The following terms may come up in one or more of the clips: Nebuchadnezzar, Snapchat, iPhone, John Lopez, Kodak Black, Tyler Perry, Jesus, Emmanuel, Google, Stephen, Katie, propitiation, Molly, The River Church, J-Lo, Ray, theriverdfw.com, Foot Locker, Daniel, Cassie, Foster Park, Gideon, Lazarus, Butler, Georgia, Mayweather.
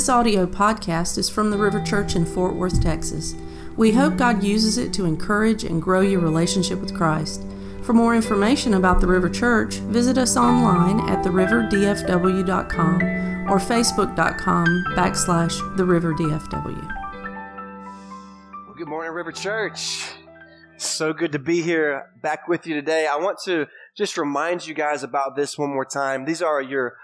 This audio podcast is from The River Church in Fort Worth, Texas. We hope God uses it to encourage and grow your relationship with Christ. For more information about The River Church, visit us online at theriverdfw.com or facebook.com/theriverdfw. Well, good morning, River Church. So good to be here back with you today. I want to just remind you guys about this one more time. These are your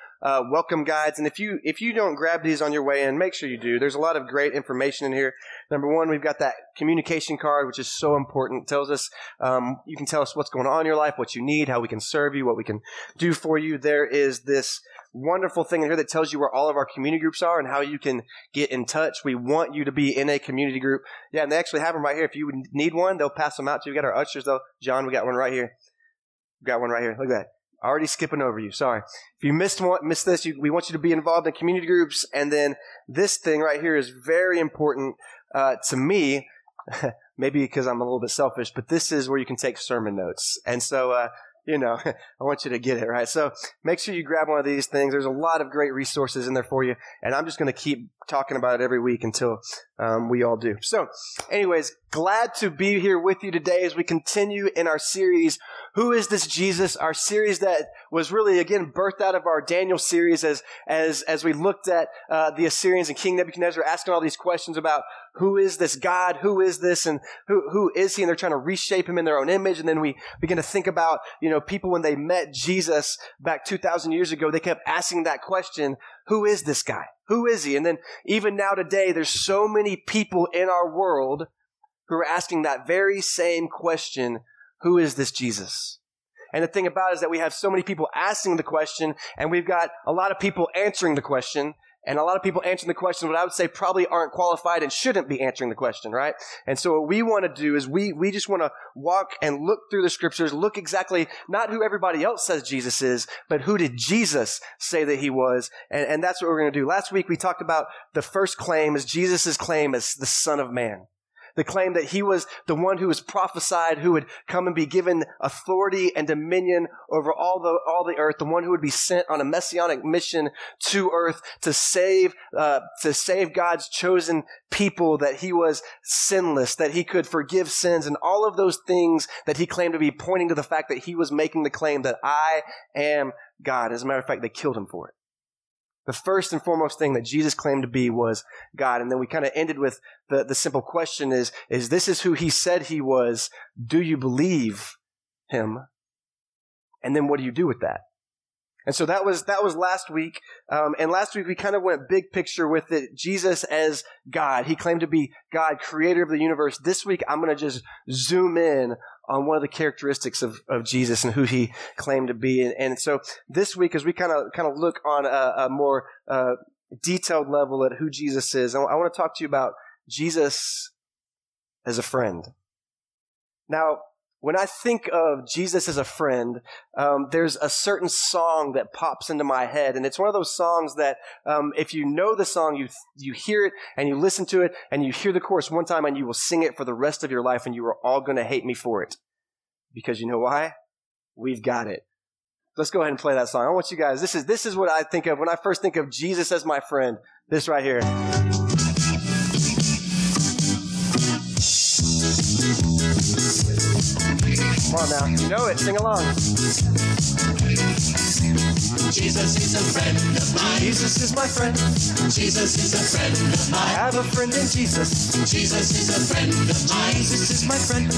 welcome guides, and if you don't grab these on your way in, make sure you do. There's a lot of great information in here. Number one, we've got that communication card, which is so important. It tells us, you can tell us what's going on in your life, what you need, how we can serve you, what we can do for you. There is this wonderful thing in here that tells you where all of our community groups are and how you can get in touch. We want you to be in a community group. Yeah, and they actually have them right here. If you need one, they'll pass them out to you. We got our ushers, though. John, we got one right here. Look at that. Already skipping over you. Sorry. If you missed this, we want you to be involved in community groups. And then this thing right here is very important to me, maybe because I'm a little bit selfish, but this is where you can take sermon notes. And so, I want you to get it, right? So make sure you grab one of these things. There's a lot of great resources in there for you. And I'm just going to keep talking about it every week until we all do. So anyways, glad to be here with you today as we continue in our series, Who is This Jesus? Our series that was really, again, birthed out of our Daniel series as we looked at the Assyrians and King Nebuchadnezzar asking all these questions about who is this God? Who is this? And who is he? And they're trying to reshape him in their own image. And then we begin to think about, people when they met Jesus back 2,000 years ago, they kept asking that question, who is this guy? Who is he? And then even now today, there's so many people in our world who are asking that very same question, who is this Jesus? And the thing about it is that we have so many people asking the question, and we've got a lot of people answering the question, and a lot of people answering the question, what I would say probably aren't qualified and shouldn't be answering the question, right? And so what we want to do is we just want to walk and look through the scriptures, look exactly not who everybody else says Jesus is, but who did Jesus say that he was? And that's what we're going to do. Last week, we talked about the first claim is Jesus' claim as the Son of Man. The claim that he was the one who was prophesied, who would come and be given authority and dominion over all the earth, the one who would be sent on a messianic mission to earth to save God's chosen people, that he was sinless, that he could forgive sins, and all of those things that he claimed to be pointing to the fact that he was making the claim that I am God. As a matter of fact, they killed him for it. The first and foremost thing that Jesus claimed to be was God. And then we kind of ended with the simple question is this is who he said he was. Do you believe him? And then what do you do with that? And so that was last week. And last week we kind of went big picture with it. Jesus as God. He claimed to be God, creator of the universe. This week I'm going to just zoom in on one of the characteristics of Jesus and who he claimed to be. And so this week, as we kind of look on a more detailed level at who Jesus is, I want to talk to you about Jesus as a friend. Now, when I think of Jesus as a friend, there's a certain song that pops into my head, and it's one of those songs that if you know the song, you hear it, and you listen to it, and you hear the chorus one time, and you will sing it for the rest of your life, and you are all going to hate me for it. Because you know why? We've got it. Let's go ahead and play that song. I want you guys, this is what I think of when I first think of Jesus as my friend. This right here. Come on now, you know it, sing along. Jesus is a friend of mine. Jesus is my friend. Jesus is a friend of mine. I have a friend in Jesus. Jesus is a friend of mine. Jesus is my friend.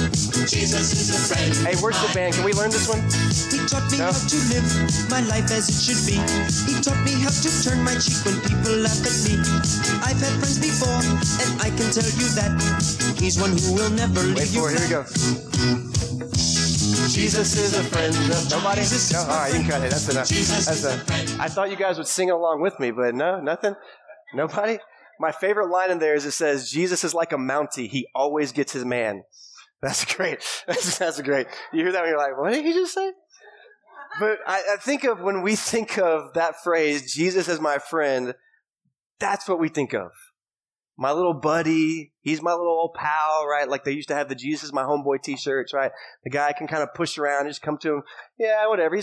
Jesus is a friend of mine. Hey, worship band, can we learn this one? He taught me how to live my life as it should be. He taught me how to turn my cheek when people laugh at me. I've had friends before, and I can tell you that he's one who will never leave you. Wait for it, here we go. Jesus is a friend of nobody. No, all right, you can cut it. That's enough. I thought you guys would sing along with me, but no, nothing. Nobody. My favorite line in there is it says, "Jesus is like a Mountie. He always gets his man." That's great. That's great. You hear that and you're like, "What did he just say?" But I think of when we think of that phrase, "Jesus is my friend," that's what we think of. my little buddy, he's my little old pal, right? Like they used to have the Jesus My Homeboy t-shirts, right? The guy I can kind of push around and just come to him. Yeah, whatever.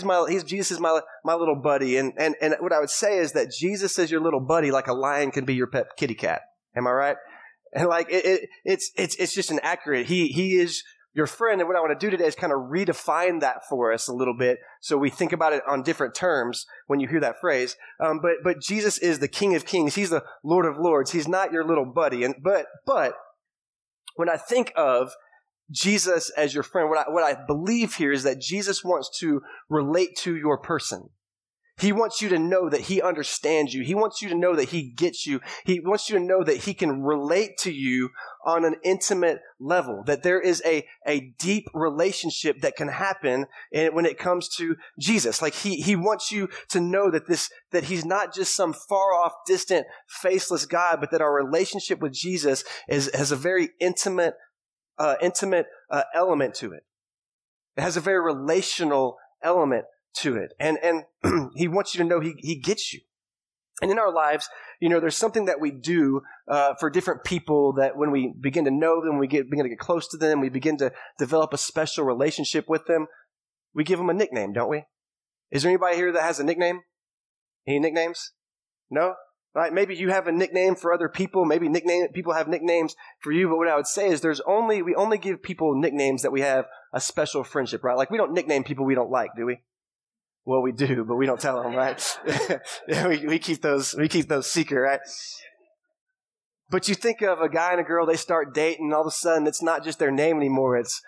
Jesus is my little buddy. And what I would say is that Jesus is your little buddy like a lion can be your pet kitty cat. Am I right? And like it's just inaccurate. He is your friend. And what I want to do today is kind of redefine that for us a little bit so we think about it on different terms when you hear that phrase. But Jesus is the King of Kings. He's the Lord of Lords. He's not your little buddy. And but when I think of Jesus as your friend, what I believe here is that Jesus wants to relate to your person. He wants you to know that he understands you. He wants you to know that he gets you. He wants you to know that he can relate to you on an intimate level, that there is a deep relationship that can happen when it comes to Jesus. Like he wants you to know that he's not just some far off, distant, faceless guy, but that our relationship with Jesus has a very intimate element to it. It has a very relational element to it. And he wants you to know he gets you. And in our lives, you know, there's something that we do for different people that when we begin to know them, begin to get close to them, we begin to develop a special relationship with them. We give them a nickname, don't we? Is there anybody here that has a nickname? Any nicknames? No? All right? Maybe you have a nickname for other people. Maybe people have nicknames for you. But what I would say is we only give people nicknames that we have a special friendship, right? Like we don't nickname people we don't like, do we? Well, we do, but we don't tell them, right? we keep those secret, right? But you think of a guy and a girl, they start dating, and all of a sudden it's not just their name anymore, it's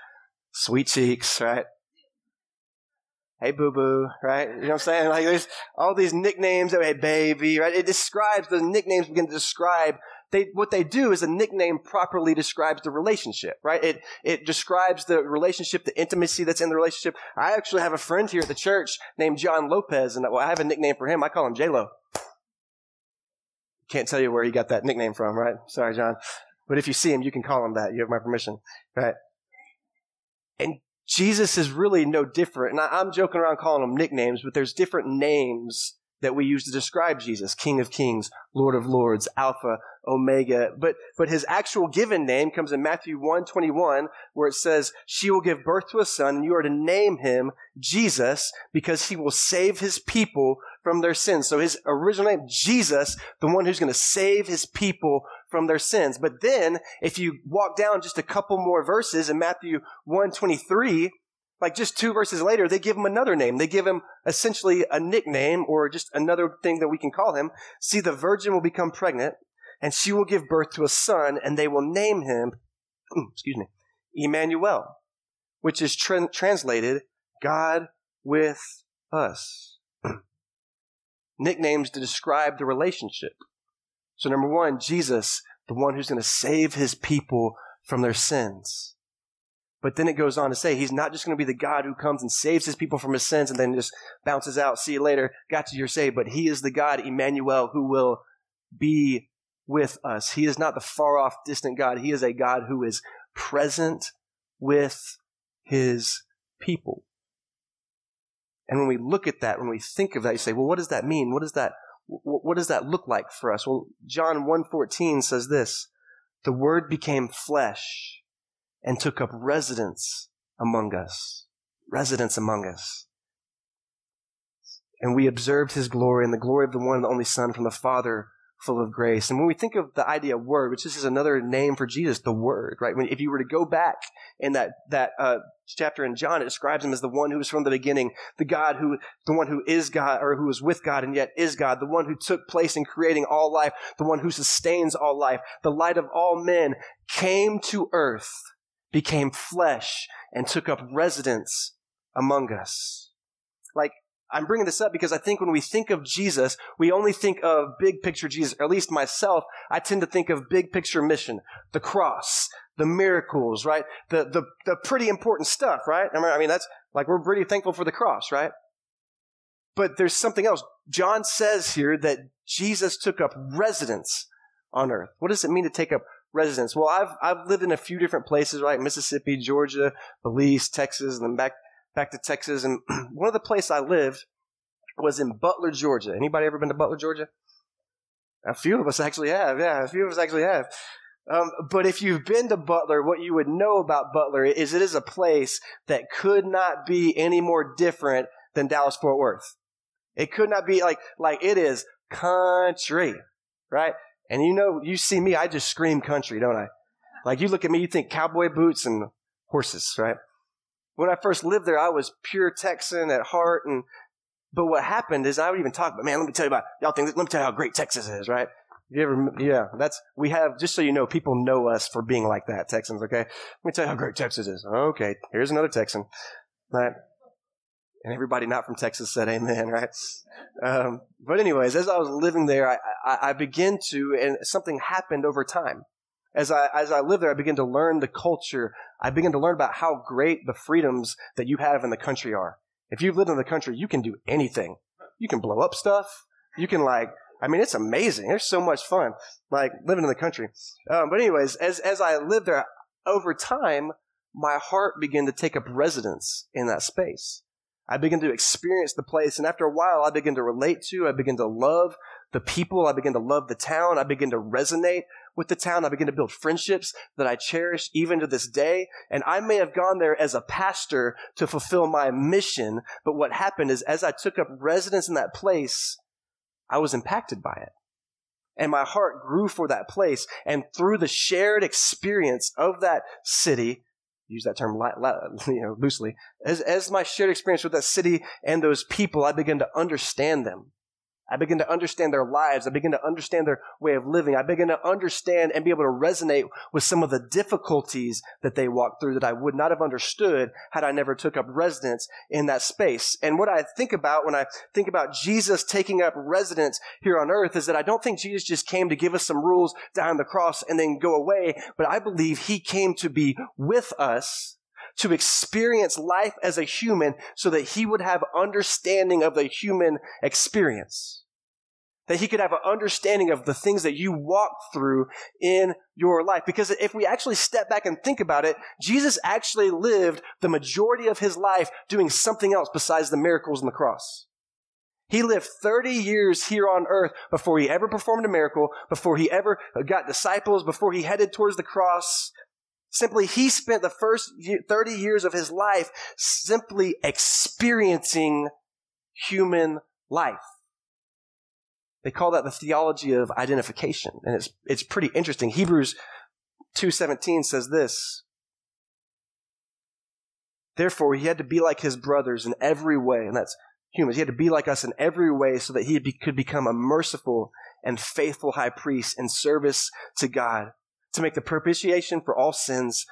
Sweet Cheeks, right? Hey, boo-boo, right? You know what I'm saying? Like there's all these nicknames, hey, baby, right? It describes, those nicknames begin to describe, what they do is a nickname properly describes the relationship, right? It describes the relationship, the intimacy that's in the relationship. I actually have a friend here at the church named John Lopez, and I have a nickname for him. I call him J-Lo. Can't tell you where he got that nickname from, right? Sorry, John. But if you see him, you can call him that. You have my permission, right? And Jesus is really no different. And I'm joking around calling him nicknames, but there's different names that we use to describe Jesus, King of Kings, Lord of Lords, Alpha, Omega. But his actual given name comes in Matthew 1:21, where it says, "She will give birth to a son, and you are to name him Jesus, because he will save his people from their sins." So his original name, Jesus, the one who's going to save his people from their sins. But then, if you walk down just a couple more verses in Matthew 1:23, like just 2 verses later, they give him another name. They give him essentially a nickname or just another thing that we can call him. "See, the virgin will become pregnant, and she will give birth to a son, and they will name him," Emmanuel, which is translated God with us. Nicknames to describe the relationship. So number 1, Jesus, the one who's going to save his people from their sins. But then it goes on to say he's not just going to be the God who comes and saves his people from his sins and then just bounces out, "See you later, got you, you're saved." But he is the God, Emmanuel, who will be with us. He is not the far-off, distant God. He is a God who is present with his people. And when we look at that, when we think of that, you say, well, what does that mean? What does that look like for us? Well, John 1:14 says this, "The Word became flesh and took up residence among us." Residence among us. "And we observed his glory, and the glory of the one and the only Son from the Father, full of grace." And when we think of the idea of Word, which this is another name for Jesus, the Word, right? If you were to go back in that chapter in John, it describes him as the one who was from the beginning, the one who is God, or who is with God and yet is God, the one who took place in creating all life, the one who sustains all life, the light of all men, came to earth, became flesh, and took up residence among us. Like, I'm bringing this up because I think when we think of Jesus, we only think of big picture Jesus, or at least myself, I tend to think of big picture mission, the cross, the miracles, right? The pretty important stuff, right? I mean, that's like, we're pretty thankful for the cross, right? But there's something else. John says here that Jesus took up residence on earth. What does it mean to take up residence? Well, I've lived in a few different places, right? Mississippi, Georgia, Belize, Texas, and then back to Texas. And one of the places I lived was in Butler, Georgia. Anybody ever been to Butler, Georgia? A few of us actually have. Yeah, a few of us actually have. But if you've been to Butler, what you would know about Butler is it is a place that could not be any more different than Dallas-Fort Worth. It could not be like it is country, right? And you see me, I just scream country, don't I? Like you look at me, you think cowboy boots and horses, right? When I first lived there, I was pure Texan at heart, but what happened is I would even talk about, man, let me tell you about y'all think. Let me tell you how great Texas is, right? We have, just so you know, people know us for being like that, Texans, okay? Let me tell you how great Texas is. Okay, here's another Texan, right? And everybody not from Texas said amen, right? But anyways, as I was living there, I began to, and something happened over time. As I lived there, I began to learn the culture. I began to learn about how great the freedoms that you have in the country are. If you've lived in the country, you can do anything. You can blow up stuff. You can it's amazing. There's so much fun, living in the country. But anyways, as I lived there, over time, my heart began to take up residence in that space. I began to experience the place, and after a while, I began to relate to, I began to love the people, I began to love the town, I began to resonate with the town, I began to build friendships that I cherish even to this day, and I may have gone there as a pastor to fulfill my mission, but what happened is as I took up residence in that place, I was impacted by it, and my heart grew for that place, and through the shared experience of that city, use that term loosely, as my shared experience with that city and those people, I began to understand them. I began to understand their lives. I began to understand their way of living. I began to understand and be able to resonate with some of the difficulties that they walked through that I would not have understood had I never took up residence in that space. And what I think about when I think about Jesus taking up residence here on earth is that I don't think Jesus just came to give us some rules down the cross and then go away, but I believe he came to be with us, to experience life as a human so that he would have understanding of the human experience. That he could have an understanding of the things that you walk through in your life. Because if we actually step back and think about it, Jesus actually lived the majority of his life doing something else besides the miracles on the cross. He lived 30 years here on earth before he ever performed a miracle, before he ever got disciples, before he headed towards the cross. Simply, he spent the first 30 years of his life simply experiencing human life. They call that the theology of identification, and it's pretty interesting. Hebrews 2:17 says this, "Therefore, he had to be like his brothers in every way," and that's humans. "He had to be like us in every way so that he could become a merciful and faithful high priest in service to God, to make the propitiation for all sins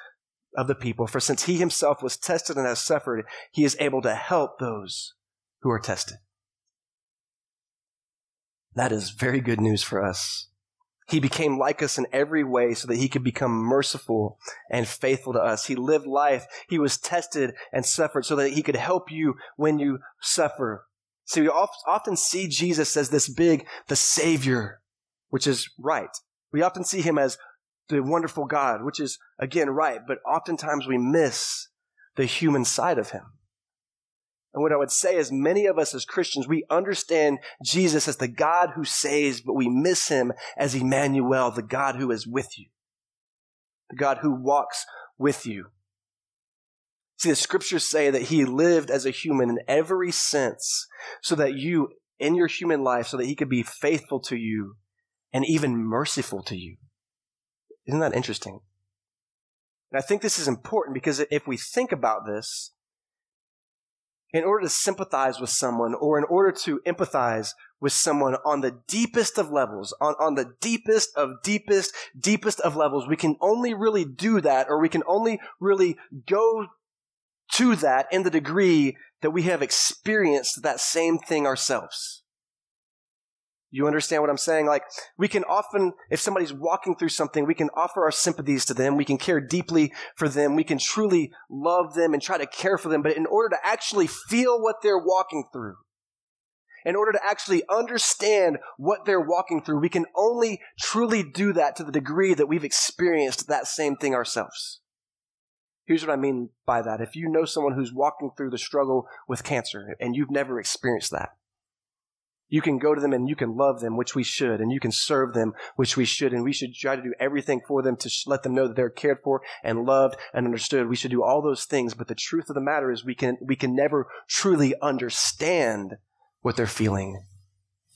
of the people. For since he himself was tested and has suffered, he is able to help those who are tested." That is very good news for us. He became like us in every way so that he could become merciful and faithful to us. He lived life. He was tested and suffered so that he could help you when you suffer. See, we often see Jesus as this big, the Savior, which is right. We often see him as the wonderful God, which is, again, right, but oftentimes we miss the human side of him. And what I would say is many of us as Christians, we understand Jesus as the God who saves, but we miss him as Emmanuel, the God who is with you, the God who walks with you. See, the scriptures say that he lived as a human in every sense so that you, in your human life, so that he could be faithful to you and even merciful to you. Isn't that interesting? And I think this is important because if we think about this, in order to sympathize with someone or in order to empathize with someone on the deepest of levels, on the deepest of levels, we can only really do that, or we can only really go to that in the degree that we have experienced that same thing ourselves. You understand what I'm saying? We can often, if somebody's walking through something, we can offer our sympathies to them. We can care deeply for them. We can truly love them and try to care for them. But in order to actually feel what they're walking through, in order to actually understand what they're walking through, we can only truly do that to the degree that we've experienced that same thing ourselves. Here's what I mean by that. If you know someone who's walking through the struggle with cancer and you've never experienced that, You can go to them and you can love them, which we should, and you can serve them, which we should, and we should try to do everything for them to let them know that they're cared for and loved and understood. We should do all those things, but the truth of the matter is we can never truly understand what they're feeling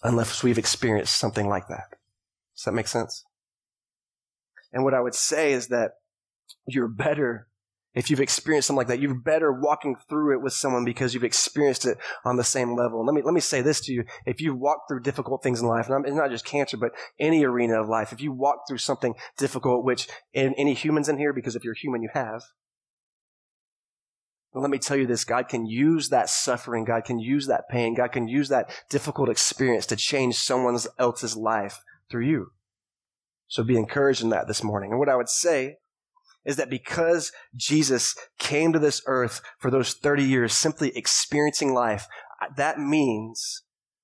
unless we've experienced something like that. Does that make sense? And what I would say is that you're better if you've experienced something like that. You're better walking through it with someone because you've experienced it on the same level. And let me say this to you. If you walk through difficult things in life, and it's not just cancer, but any arena of life, if you walk through something difficult, which any humans in here, because if you're human, you have. And let me tell you this, God can use that suffering, God can use that pain, God can use that difficult experience to change someone else's life through you. So be encouraged in that this morning. And what I would say is that because Jesus came to this earth for those 30 years simply experiencing life, that means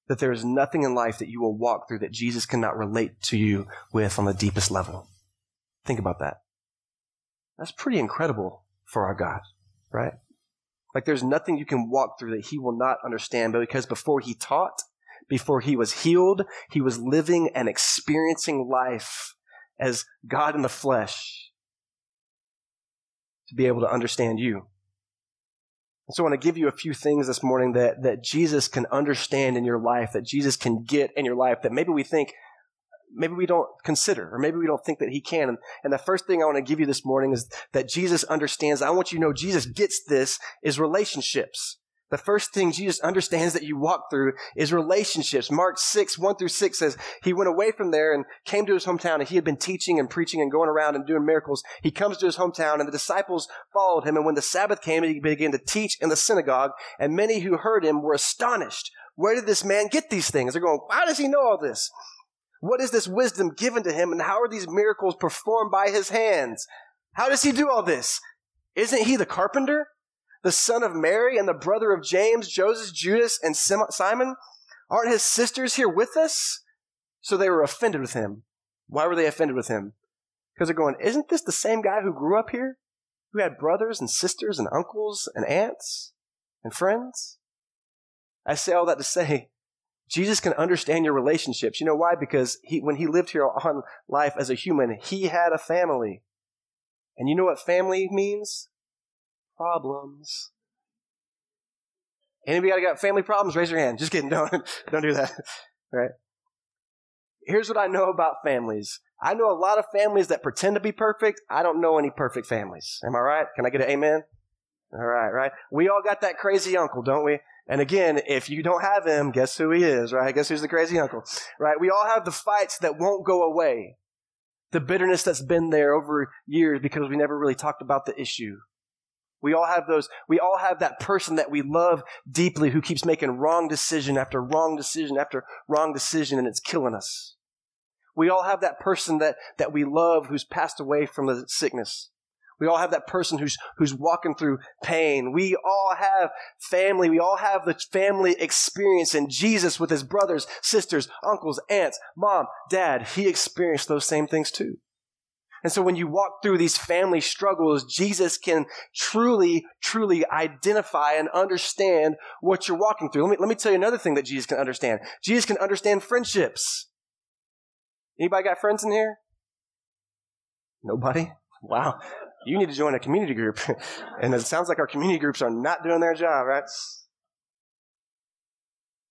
that there is nothing in life that you will walk through that Jesus cannot relate to you with on the deepest level. Think about that. That's pretty incredible for our God, right? Like there's nothing you can walk through that he will not understand, but because before he taught, before he was healed, he was living and experiencing life as God in the flesh to be able to understand you. And so I want to give you a few things this morning that Jesus can understand in your life, that Jesus can get in your life, that maybe we don't consider, or maybe we don't think that he can. And the first thing I want to give you this morning is that Jesus understands. I want you to know Jesus gets this is relationships. The first thing Jesus understands that you walk through is relationships. Mark 6:1-6 says, he went away from there and came to his hometown, and he had been teaching and preaching and going around and doing miracles. He comes to his hometown, and the disciples followed him. And when the Sabbath came, he began to teach in the synagogue, and many who heard him were astonished. Where did this man get these things? They're going, how does he know all this? What is this wisdom given to him, and how are these miracles performed by his hands? How does he do all this? Isn't he the carpenter, the son of Mary, and the brother of James, Joseph, Judas, and Simon? Aren't his sisters here with us? So they were offended with him. Why were they offended with him? Because they're going, isn't this the same guy who grew up here, who had brothers and sisters and uncles and aunts and friends? I say all that to say, Jesus can understand your relationships. You know why? Because when he lived here on life as a human, he had a family. And you know what family means? Problems. Anybody got family problems? Raise your hand. Just kidding. Don't do that. Right? Here's what I know about families. I know a lot of families that pretend to be perfect. I don't know any perfect families. Am I right? Can I get an amen? All right, right? We all got that crazy uncle, don't we? And again, if you don't have him, guess who he is, right? Guess who's the crazy uncle, right? We all have the fights that won't go away. The bitterness that's been there over years because we never really talked about the issue. We all have those. We all have that person that we love deeply who keeps making wrong decision after wrong decision after wrong decision, and it's killing us. We all have that person that we love who's passed away from the sickness. We all have that person who's walking through pain. We all have family. We all have the family experience. And Jesus, with his brothers, sisters, uncles, aunts, mom, dad, he experienced those same things too. And so when you walk through these family struggles, Jesus can truly, truly identify and understand what you're walking through. Let me tell you another thing that Jesus can understand. Jesus can understand friendships. Anybody got friends in here? Nobody? Wow. You need to join a community group. And it sounds like our community groups are not doing their job, right?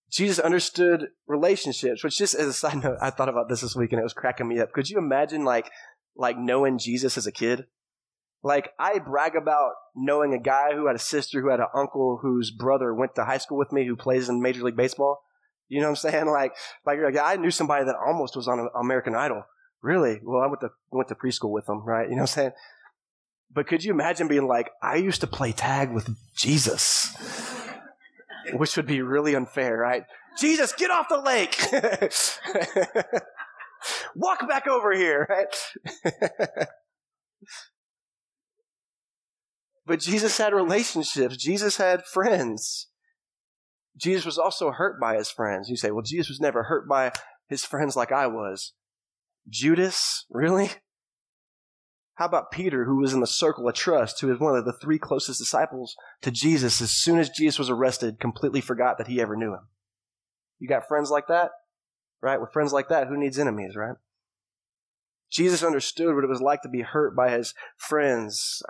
Jesus understood relationships, which, just as a side note, I thought about this week and it was cracking me up. Could you imagine like knowing Jesus as a kid? Like, I brag about knowing a guy who had a sister, who had an uncle, whose brother went to high school with me, who plays in Major League Baseball. You know what I'm saying? Like I knew somebody that almost was on American Idol. Really? Well, I went to preschool with them, right? You know what I'm saying? But could you imagine being like, I used to play tag with Jesus, which would be really unfair, right? Jesus, get off the lake. Walk back over here, right? But Jesus had relationships. Jesus had friends. Jesus was also hurt by his friends. You say, well, Jesus was never hurt by his friends like I was. Judas, really? How about Peter, who was in the circle of trust, who was one of the three closest disciples to Jesus? As soon as Jesus was arrested, completely forgot that he ever knew him. You got friends like that, right? With friends like that, who needs enemies, right? Jesus understood what it was like to be hurt by his friends.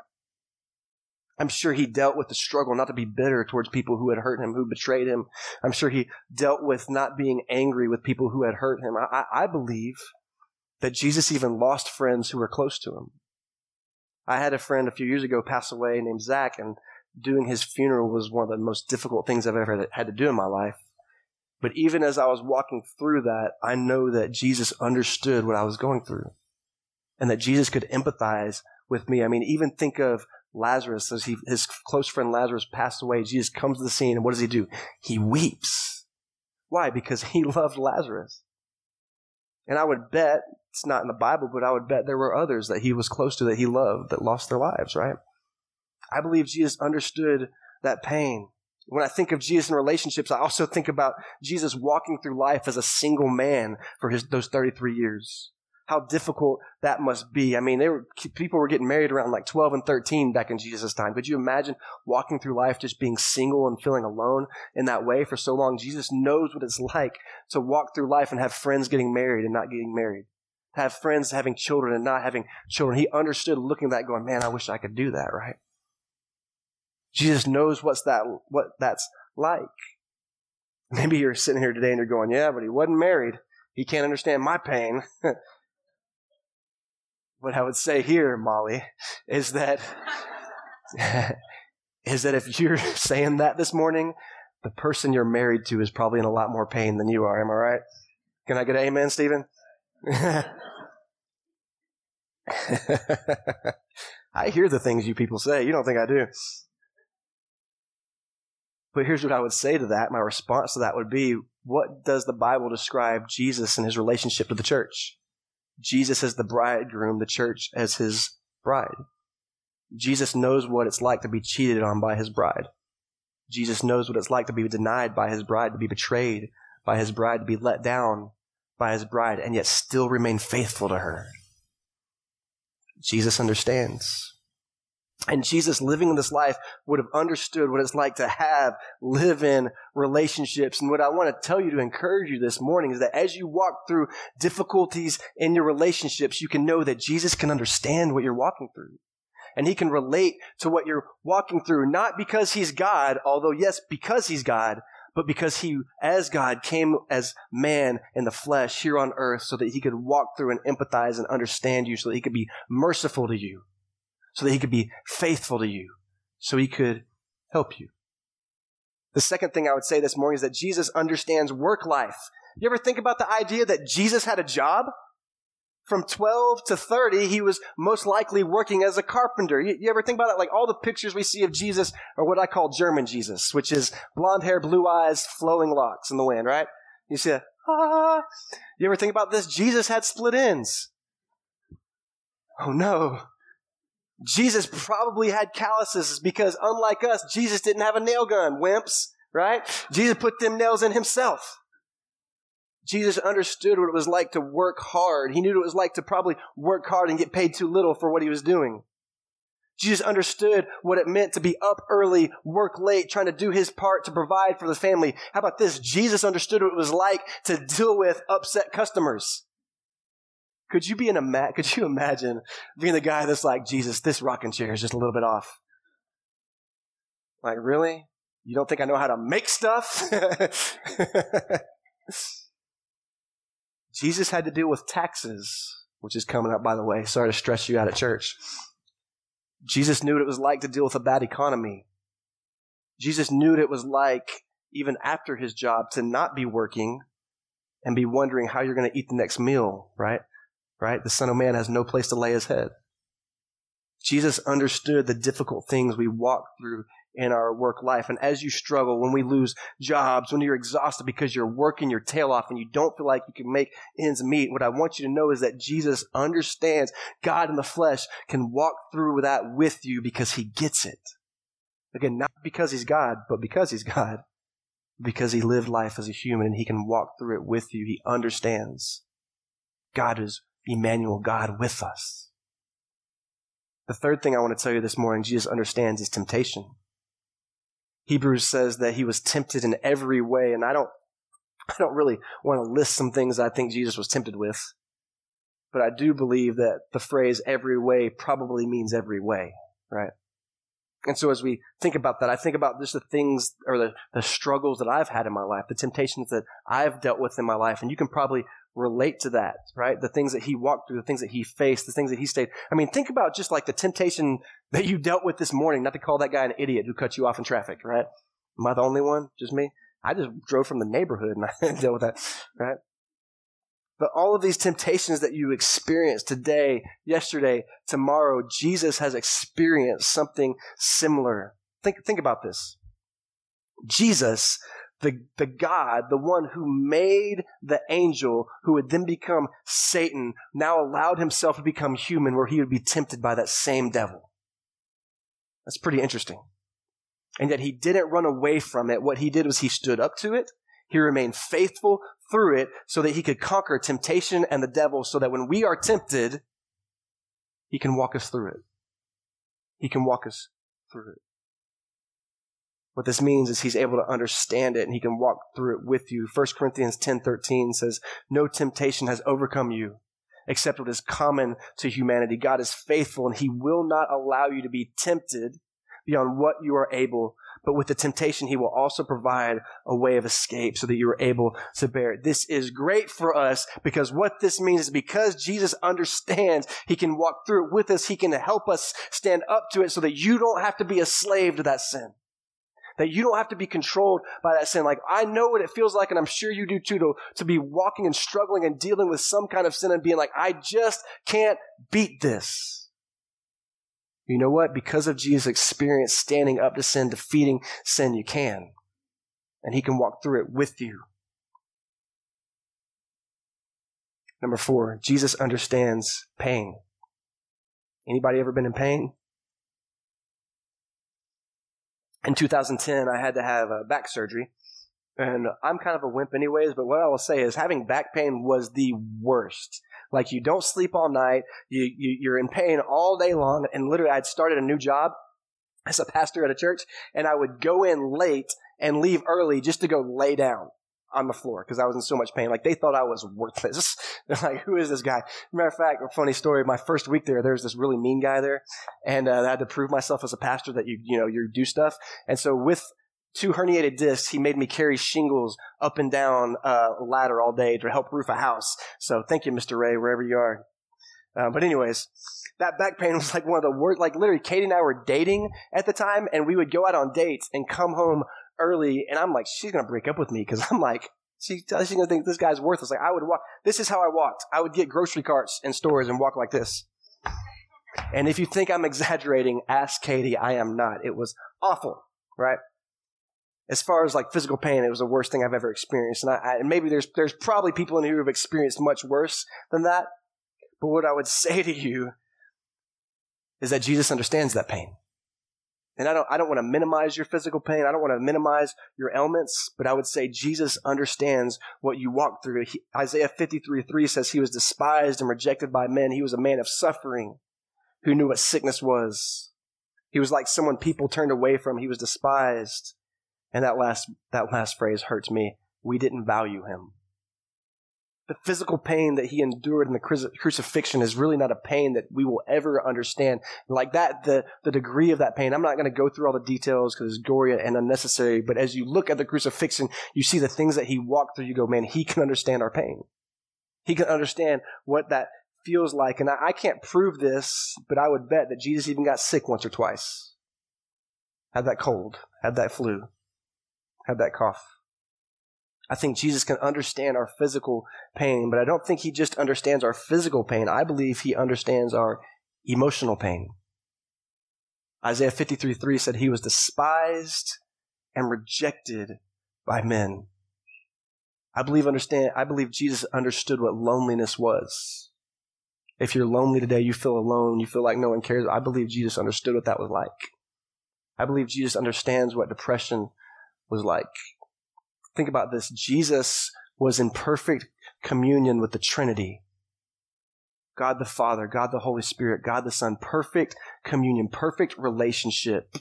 I'm sure he dealt with the struggle not to be bitter towards people who had hurt him, who betrayed him. I'm sure he dealt with not being angry with people who had hurt him. I believe that Jesus even lost friends who were close to him. I had a friend a few years ago pass away named Zach, and doing his funeral was one of the most difficult things I've ever had to do in my life. But even as I was walking through that, I know that Jesus understood what I was going through and that Jesus could empathize with me. I mean, even think of Lazarus, as his close friend Lazarus passed away. Jesus comes to the scene, and what does he do? He weeps. Why? Because he loved Lazarus. And I would bet, it's not in the Bible, but I would bet there were others that he was close to that he loved that lost their lives, right? I believe Jesus understood that pain. When I think of Jesus in relationships, I also think about Jesus walking through life as a single man for those 33 years. How difficult that must be. I mean, people were getting married around like 12 and 13 back in Jesus' time. Could you imagine walking through life just being single and feeling alone in that way for so long? Jesus knows what it's like to walk through life and have friends getting married and not getting married, have friends having children and not having children. He understood looking at that going, man, I wish I could do that, right? Jesus knows what that's like. Maybe you're sitting here today and you're going, yeah, but he wasn't married. He can't understand my pain. What I would say here, Molly, is that if you're saying that this morning, the person you're married to is probably in a lot more pain than you are. Am I right? Can I get an amen, Stephen? I hear the things you people say. You don't think I do. But here's what I would say to that. My response to that would be, what does the Bible describe Jesus and his relationship to the church? Jesus as the bridegroom, the church as his bride. Jesus knows what it's like to be cheated on by his bride. Jesus knows what it's like to be denied by his bride, to be betrayed by his bride, to be let down by his bride, and yet still remain faithful to her. Jesus understands. And Jesus, living in this life, would have understood what it's like to live in relationships. And what I want to tell you to encourage you this morning is that as you walk through difficulties in your relationships, you can know that Jesus can understand what you're walking through. And he can relate to what you're walking through, not because he's God, although yes, because he's God, but because he, as God, came as man in the flesh here on earth so that he could walk through and empathize and understand you, so that he could be merciful to you, so that he could be faithful to you, so he could help you. The second thing I would say this morning is that Jesus understands work life. You ever think about the idea that Jesus had a job? From 12 to 30, he was most likely working as a carpenter. You ever think about it? Like all the pictures we see of Jesus are what I call German Jesus, which is blonde hair, blue eyes, flowing locks in the wind, right? You see that, ah. You ever think about this? Jesus had split ends. Oh no. Jesus probably had calluses because, unlike us, Jesus didn't have a nail gun, wimps, right? Jesus put them nails in himself. Jesus understood what it was like to work hard. He knew what it was like to probably work hard and get paid too little for what he was doing. Jesus understood what it meant to be up early, work late, trying to do his part to provide for the family. How about this? Jesus understood what it was like to deal with upset customers. Could you imagine being the guy that's like, Jesus, this rocking chair is just a little bit off? Like, really? You don't think I know how to make stuff? Jesus had to deal with taxes, which is coming up, by the way. Sorry to stress you out at church. Jesus knew what it was like to deal with a bad economy. Jesus knew what it was like, even after his job, to not be working and be wondering how you're going to eat the next meal, right? Right? The Son of Man has no place to lay his head. Jesus understood the difficult things we walk through in our work life. And as you struggle, when we lose jobs, when you're exhausted because you're working your tail off and you don't feel like you can make ends meet, what I want you to know is that Jesus understands. God in the flesh can walk through that with you because he gets it. Again, not because he's God, but because he's God, because he lived life as a human and he can walk through it with you. He understands. God is Emmanuel, God with us. The third thing I want to tell you this morning, Jesus understands, is temptation. Hebrews says that he was tempted in every way, and I don't I don't really want to list some things I think Jesus was tempted with, but I do believe that the phrase every way probably means every way, right? And so as we think about that, I think about just the things or the struggles that I've had in my life, the temptations that I've dealt with in my life. And you can probably relate to that, right? The things that he walked through, the things that he faced, the things that he stayed. I mean, think about just like the temptation that you dealt with this morning, not to call that guy an idiot who cut you off in traffic, right? Am I the only one? Just me? I just drove from the neighborhood and I dealt with that, right? But all of these temptations that you experienced today, yesterday, tomorrow, Jesus has experienced something similar. Think about this. Jesus, the God, the one who made the angel who would then become Satan, now allowed himself to become human where he would be tempted by that same devil. That's pretty interesting. And yet he didn't run away from it. What he did was he stood up to it. He remained faithful through it so that he could conquer temptation and the devil so that when we are tempted, he can walk us through it. He can walk us through it. What this means is he's able to understand it and he can walk through it with you. 1 Corinthians 10:13 says, "No temptation has overcome you except what is common to humanity. God is faithful and he will not allow you to be tempted beyond what you are able, but with the temptation, he will also provide a way of escape so that you are able to bear it." This is great for us because what this means is because Jesus understands, he can walk through it with us. He can help us stand up to it so that you don't have to be a slave to that sin, that you don't have to be controlled by that sin. Like, I know what it feels like, and I'm sure you do too, to be walking and struggling and dealing with some kind of sin and being like, I just can't beat this. You know what? Because of Jesus' experience standing up to sin, defeating sin, you can. And he can walk through it with you. Number 4, Jesus understands pain. Anybody ever been in pain? In 2010, I had to have back surgery. And I'm kind of a wimp anyways, but what I will say is having back pain was the worst. Like, you don't sleep all night, you're in pain all day long, and literally I'd started a new job as a pastor at a church, and I would go in late and leave early just to go lay down on the floor because I was in so much pain. Like, they thought I was worthless. They're like, who is this guy? Matter of fact, a funny story, my first week there was this really mean guy there, and I had to prove myself as a pastor that you do stuff. And so with 2 herniated discs, he made me carry shingles up and down a ladder all day to help roof a house. So thank you, Mr. Ray, wherever you are. But anyways, that back pain was like one of the worst. Like, literally, Katie and I were dating at the time, and we would go out on dates and come home early, and I'm like, she's going to break up with me because I'm like, she's going to think this guy's worthless. Like, I would walk. This is how I walked. I would get grocery carts in stores and walk like this. And if you think I'm exaggerating, ask Katie. I am not. It was awful, right? As far as like physical pain, it was the worst thing I've ever experienced. And and maybe there's probably people in here who have experienced much worse than that. But what I would say to you is that Jesus understands that pain. And I don't want to minimize your physical pain. I don't want to minimize your ailments. But I would say Jesus understands what you walk through. Isaiah 53:3 says, "He was despised and rejected by men. He was a man of suffering who knew what sickness was. He was like someone people turned away from. He was despised." And that last phrase hurts me. We didn't value him. The physical pain that he endured in the crucifixion is really not a pain that we will ever understand. Like that, the degree of that pain, I'm not going to go through all the details because it's gory and unnecessary, but as you look at the crucifixion, you see the things that he walked through, you go, man, he can understand our pain. He can understand what that feels like. And I can't prove this, but I would bet that Jesus even got sick once or twice. Had that cold, had that flu. Have that cough. I think Jesus can understand our physical pain, but I don't think he just understands our physical pain. I believe he understands our emotional pain. Isaiah 53:3 said he was despised and rejected by men. I believe Jesus understood what loneliness was. If you're lonely today, you feel alone, you feel like no one cares. I believe Jesus understood what that was like. I believe Jesus understands what depression was like. Think about this. Jesus was in perfect communion with the Trinity. God the Father, God the Holy Spirit, God the Son, perfect communion, perfect relationship.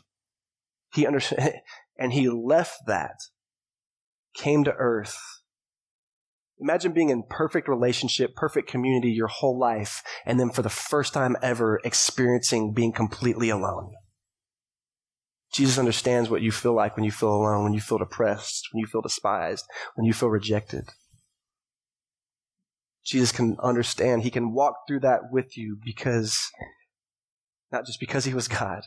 He understood, and he left that, came to earth, Imagine being in perfect relationship, perfect community your whole life, and then for the first time ever experiencing being completely alone. Jesus understands what you feel like when you feel alone, when you feel depressed, when you feel despised, when you feel rejected. Jesus can understand. He can walk through that with you because, not just because he was God,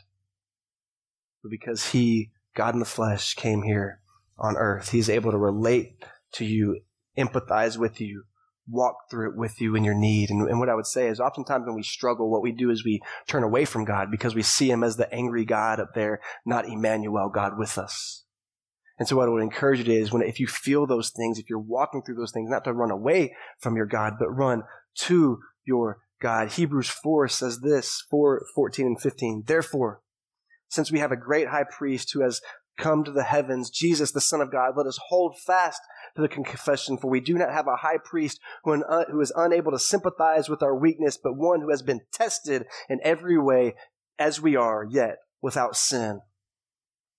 but because he, God in the flesh, came here on earth. He's able to relate to you, empathize with you, walk through it with you in your need. And what I would say is oftentimes when we struggle, what we do is we turn away from God because we see him as the angry God up there, not Emmanuel, God with us. And so what I would encourage you to is if you feel those things, if you're walking through those things, not to run away from your God, but run to your God. Hebrews 4 says this, 4:14 and 15. Therefore, since we have a great high priest who has come to the heavens, Jesus, the Son of God, let us hold fast to the confession, for we do not have a high priest who is unable to sympathize with our weakness, but one who has been tested in every way as we are, yet without sin.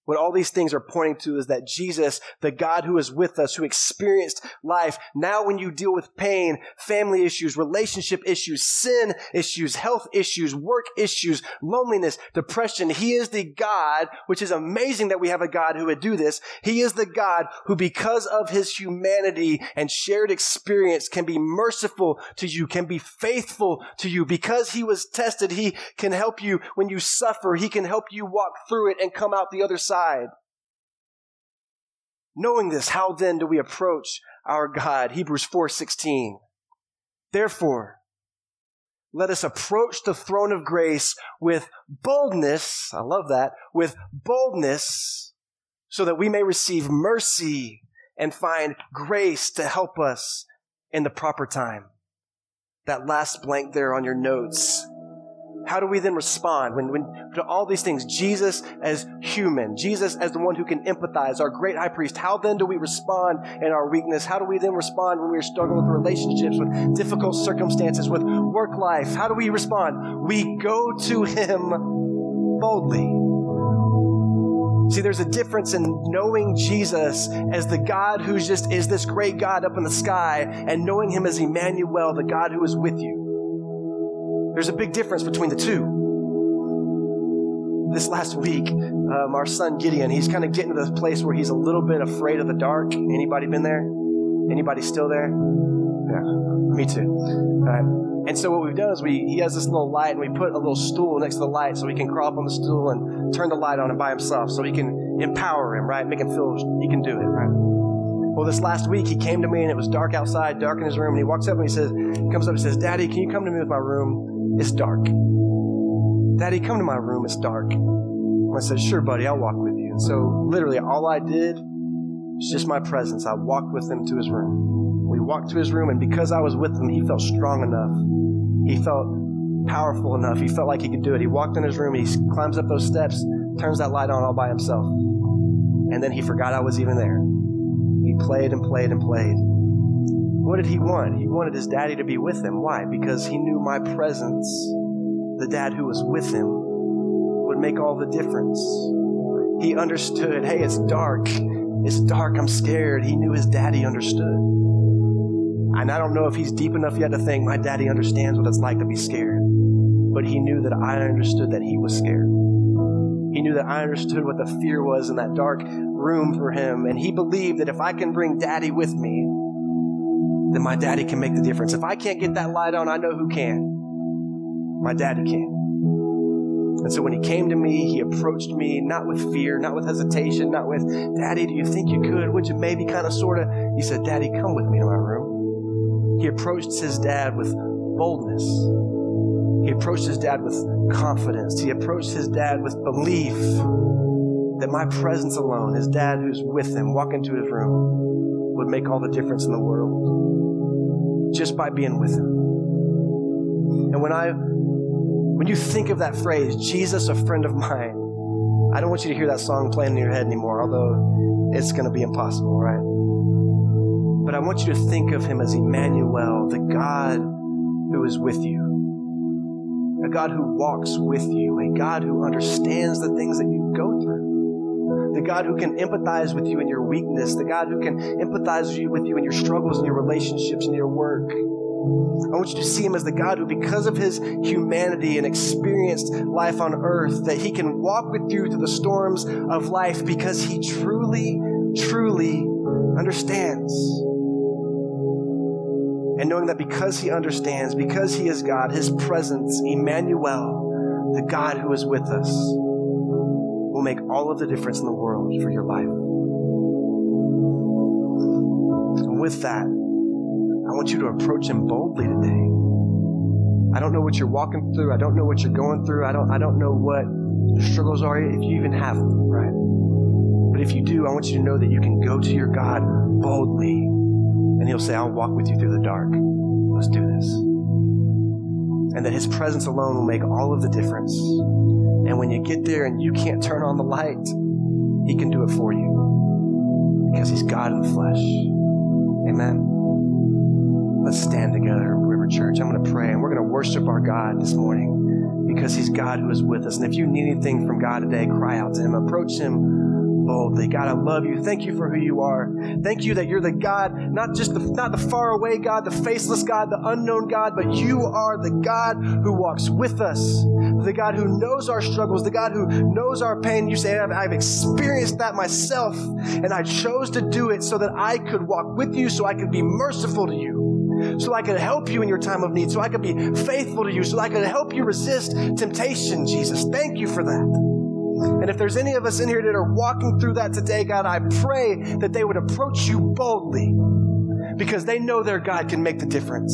What all these things are pointing to is that Jesus, the God who is with us, who experienced life, now when you deal with pain, family issues, relationship issues, sin issues, health issues, work issues, loneliness, depression, he is the God, which is amazing that we have a God who would do this. He is the God who, because of his humanity and shared experience, can be merciful to you, can be faithful to you. Because he was tested, he can help you when you suffer. He can help you walk through it and come out the other side. Knowing this, how then do we approach our God? Hebrews 4:16. Therefore, let us approach the throne of grace with boldness, I love that, with boldness, so that we may receive mercy and find grace to help us in the proper time. That last blank there on your notes. How do we then respond when to all these things? Jesus as human, Jesus as the one who can empathize, our great high priest. How then do we respond in our weakness? How do we then respond when we're struggling with relationships, with difficult circumstances, with work life? How do we respond? We go to him boldly. See, there's a difference in knowing Jesus as the God who just is this great God up in the sky and knowing him as Emmanuel, the God who is with you. There's a big difference between the two. This last week, our son Gideon, he's kind of getting to this place where he's a little bit afraid of the dark. Anybody been there? Anybody still there? Yeah, me too. All right. And so what we've done is he has this little light, and we put a little stool next to the light so he can crawl up on the stool and turn the light on and by himself so he can empower him, right? Make him feel he can do it, right? Well, this last week, he came to me, and it was dark outside, dark in his room, and he walks up and he comes up and says, Daddy, can you come to me with my room? It's dark. Daddy, come to my room. It's dark. And I said, sure, buddy, I'll walk with you. And so literally all I did was just my presence. I walked with him to his room. We walked to his room, and because I was with him, he felt strong enough. He felt powerful enough. He felt like he could do it. He walked in his room. He climbs up those steps, turns that light on all by himself. And then he forgot I was even there. He played and played and played. What did he want? He wanted his daddy to be with him. Why? Because he knew my presence, the dad who was with him, would make all the difference. He understood, hey, it's dark. It's dark. I'm scared. He knew his daddy understood. And I don't know if he's deep enough yet to think my daddy understands what it's like to be scared. But he knew that I understood that he was scared. He knew that I understood what the fear was in that dark room for him. And he believed that if I can bring daddy with me, then my daddy can make the difference. If I can't get that light on, I know who can. My daddy can. And so when he came to me, he approached me, not with fear, not with hesitation, not with, Daddy, do you think you could? Would you maybe kind of, sort of? He said, Daddy, come with me to my room. He approached his dad with boldness. He approached his dad with confidence. He approached his dad with belief that my presence alone, his dad who's with him, walk into his room, would make all the difference in the world. Just by being with him. And when you think of that phrase, Jesus, a friend of mine, I don't want you to hear that song playing in your head anymore, although it's going to be impossible, right? But I want you to think of him as Emmanuel, the God who is with you, a God who walks with you, a God who understands the things that you go through, the God who can empathize with you in your weakness, the God who can empathize with you in your struggles and your relationships and your work. I want you to see him as the God who, because of his humanity and experienced life on earth, that he can walk with you through the storms of life because he truly, truly understands. And knowing that because he understands, because he is God, his presence, Emmanuel, the God who is with us, will make all of the difference in the world for your life. And with that, I want you to approach him boldly today. I don't know what you're walking through. I don't know what you're going through. I don't know what your struggles are, if you even have them, right? But if you do, I want you to know that you can go to your God boldly, and he'll say, I'll walk with you through the dark. Let's do this. And that his presence alone will make all of the difference. And when you get there and you can't turn on the light, he can do it for you because he's God in the flesh. Amen. Let's stand together, River Church. I'm going to pray, and we're going to worship our God this morning because he's God who is with us. And if you need anything from God today, cry out to him. Approach him boldly. God, I love you. Thank you for who you are. Thank you that you're the God, not the faraway God, the faceless God, the unknown God, but you are the God who walks with us, the God who knows our struggles, the God who knows our pain. You say, I've experienced that myself, and I chose to do it so that I could walk with you, so I could be merciful to you, so I could help you in your time of need, so I could be faithful to you, so I could help you resist temptation, Jesus. Thank you for that. And if there's any of us in here that are walking through that today, God, I pray that they would approach you boldly because they know their God can make the difference,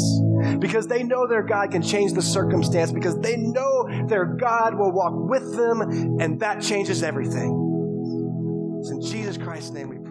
because they know their God can change the circumstance, because they know their God will walk with them, and that changes everything. It's in Jesus Christ's name we pray.